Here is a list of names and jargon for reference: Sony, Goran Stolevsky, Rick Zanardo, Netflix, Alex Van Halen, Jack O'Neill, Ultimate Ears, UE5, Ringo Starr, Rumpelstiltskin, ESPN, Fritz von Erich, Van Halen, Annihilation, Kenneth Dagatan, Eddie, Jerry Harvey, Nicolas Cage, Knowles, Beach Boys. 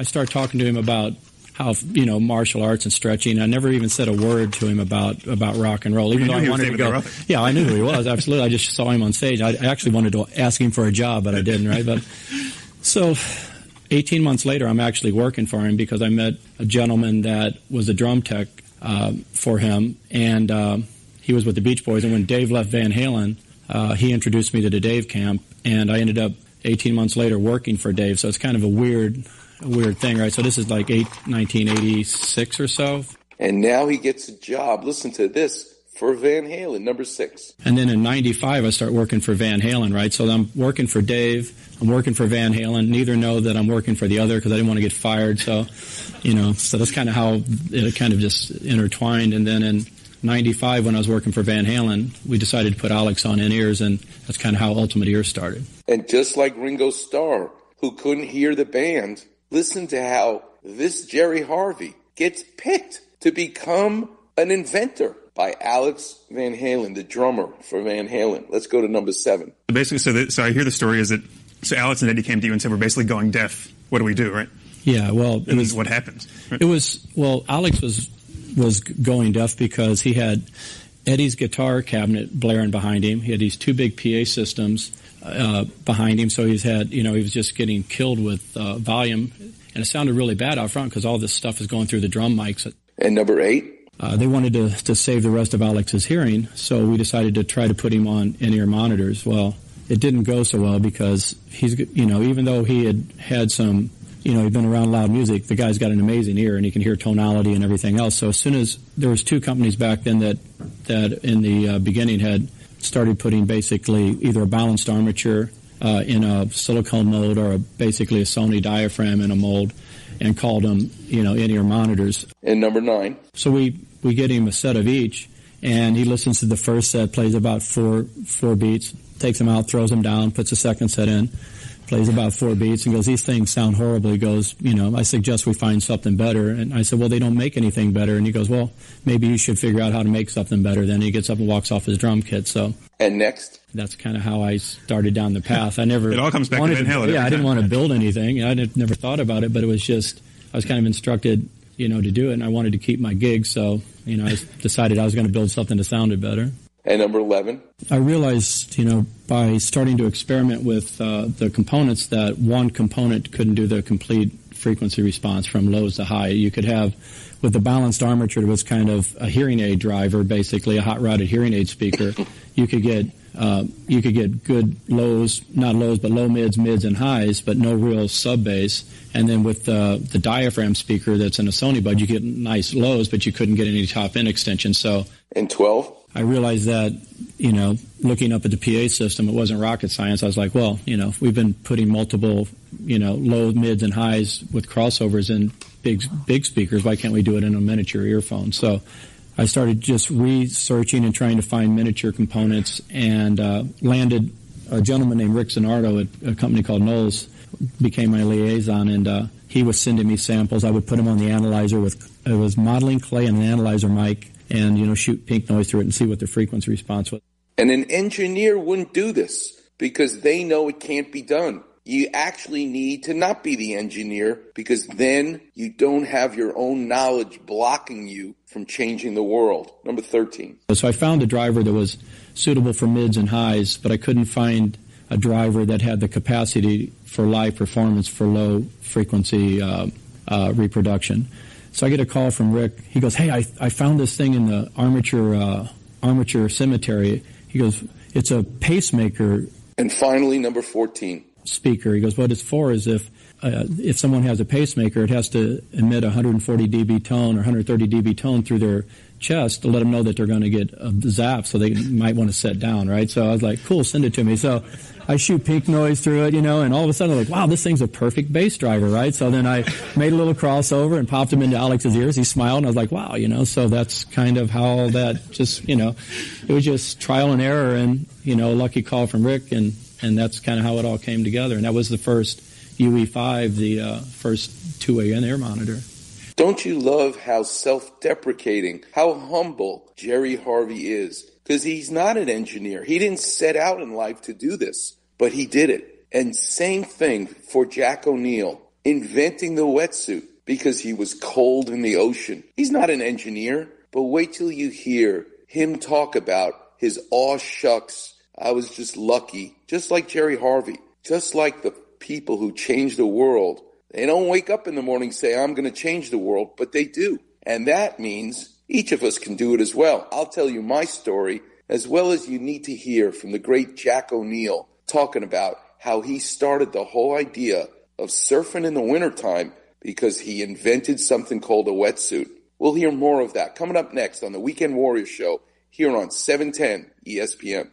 I started talking to him about how, you know, martial arts and stretching. I never even said a word to him about rock and roll, even though I wanted to go. Yeah, I knew who he was, absolutely. I just saw him on stage. I actually wanted to ask him for a job, but I didn't, right? But so 18 months later, I'm actually working for him because I met a gentleman that was a drum tech for him, and he was with the Beach Boys. And when Dave left Van Halen, he introduced me to the Dave camp, and I ended up 18 months later working for Dave. So it's kind of a weird thing, right? So this is like 1986 or so. And now he gets a job, listen to this, for Van Halen, number 6. And then in 95, I start working for Van Halen, right? So I'm working for Dave, I'm working for Van Halen. Neither know that I'm working for the other because I didn't want to get fired. So, you know, so that's kind of how it kind of just intertwined. And then in 95, when I was working for Van Halen, we decided to put Alex on In Ears, and that's kind of how Ultimate Ears started. And just like Ringo Starr, who couldn't hear the band, listen to how this Jerry Harvey gets picked to become an inventor by Alex Van Halen, the drummer for Van Halen. Let's go to number 7. Basically, so I hear the story is that so Alex and Eddie came to you and said, we're basically going deaf. What do we do, right? Yeah, well, it was what happened. Right? It was, well, Alex was going deaf because he had Eddie's guitar cabinet blaring behind him. He had these two big PA systems behind him, so he's had, you know, he was just getting killed with volume, and it sounded really bad out front because all this stuff is going through the drum mics. And number 8, they wanted to save the rest of Alex's hearing, so we decided to try to put him on in-ear monitors. Well, it didn't go so well because he's, you know, even though he had some, you know, he'd been around loud music, the guy's got an amazing ear and he can hear tonality and everything else. So as soon as there was 2 companies back then that in the beginning had started putting basically either a balanced armature in a silicone mold or basically a Sony diaphragm in a mold, and called them, you know, in-ear monitors. And number 9. So we get him a set of each, and he listens to the first set, plays about four beats, takes them out, throws them down, puts the second set in, plays about 4 beats, and goes, these things sound horrible. He goes, you know, I suggest we find something better. And I said, well, they don't make anything better. And he goes, well, maybe you should figure out how to make something better. Then he gets up and walks off his drum kit. So, and next, that's kind of how I started down the path. I never. It all comes back to Van Halen. Yeah, I didn't want to build anything. I never thought about it, but it was just I was kind of instructed, you know, to do it, and I wanted to keep my gig. So, you know, I decided I was going to build something that sounded better. And number 11? I realized, you know, by starting to experiment with the components that one component couldn't do the complete frequency response from lows to high. You could have, with the balanced armature, it was kind of a hearing aid driver, basically a hot-routed hearing aid speaker. You could get good lows, not lows, but low mids, mids, and highs, but no real sub-bass. And then with the diaphragm speaker that's in a Sony bud, you get nice lows, but you couldn't get any top-end extension. So, and 12? I realized that, you know, looking up at the PA system, it wasn't rocket science. I was like, well, you know, we've been putting multiple, you know, low, mids, and highs with crossovers in big speakers. Why can't we do it in a miniature earphone? So I started just researching and trying to find miniature components, and landed a gentleman named Rick Zanardo at a company called Knowles, became my liaison, and he was sending me samples. I would put them on the analyzer with, it was modeling clay and an analyzer mic, and, you know, shoot pink noise through it and see what the frequency response was. And an engineer wouldn't do this because they know it can't be done. You actually need to not be the engineer because then you don't have your own knowledge blocking you from changing the world. Number 13. So I found a driver that was suitable for mids and highs, but I couldn't find a driver that had the capacity for live performance for low frequency reproduction. So I get a call from Rick. He goes, hey, I found this thing in the armature cemetery. He goes, it's a pacemaker. And finally, number 14. Speaker. He goes, what it's for is if someone has a pacemaker, it has to emit 140 dB tone or 130 dB tone through their chest to let them know that they're going to get a zap, so they might want to sit down, right? So I was like, cool, send it to me. So I shoot pink noise through it, you know, and all of a sudden I'm like, wow, this thing's a perfect bass driver, right? So then I made a little crossover and popped him into Alex's ears. He smiled, and I was like, wow, you know, so that's kind of how that just, you know, it was just trial and error and, you know, a lucky call from Rick, and that's kind of how it all came together. And that was the first UE5, the first two-way in-ear monitor. Don't you love how self-deprecating, how humble Jerry Harvey is? Because he's not an engineer. He didn't set out in life to do this, but he did it. And same thing for Jack O'Neill, inventing the wetsuit because he was cold in the ocean. He's not an engineer, but wait till you hear him talk about his aw shucks. I was just lucky, just like Jerry Harvey, just like the people who change the world. They don't wake up in the morning and say, I'm going to change the world, but they do. And that means each of us can do it as well. I'll tell you my story, as well as you need to hear from the great Jack O'Neill talking about how he started the whole idea of surfing in the wintertime because he invented something called a wetsuit. We'll hear more of that coming up next on the Weekend Warrior Show here on 710 ESPN.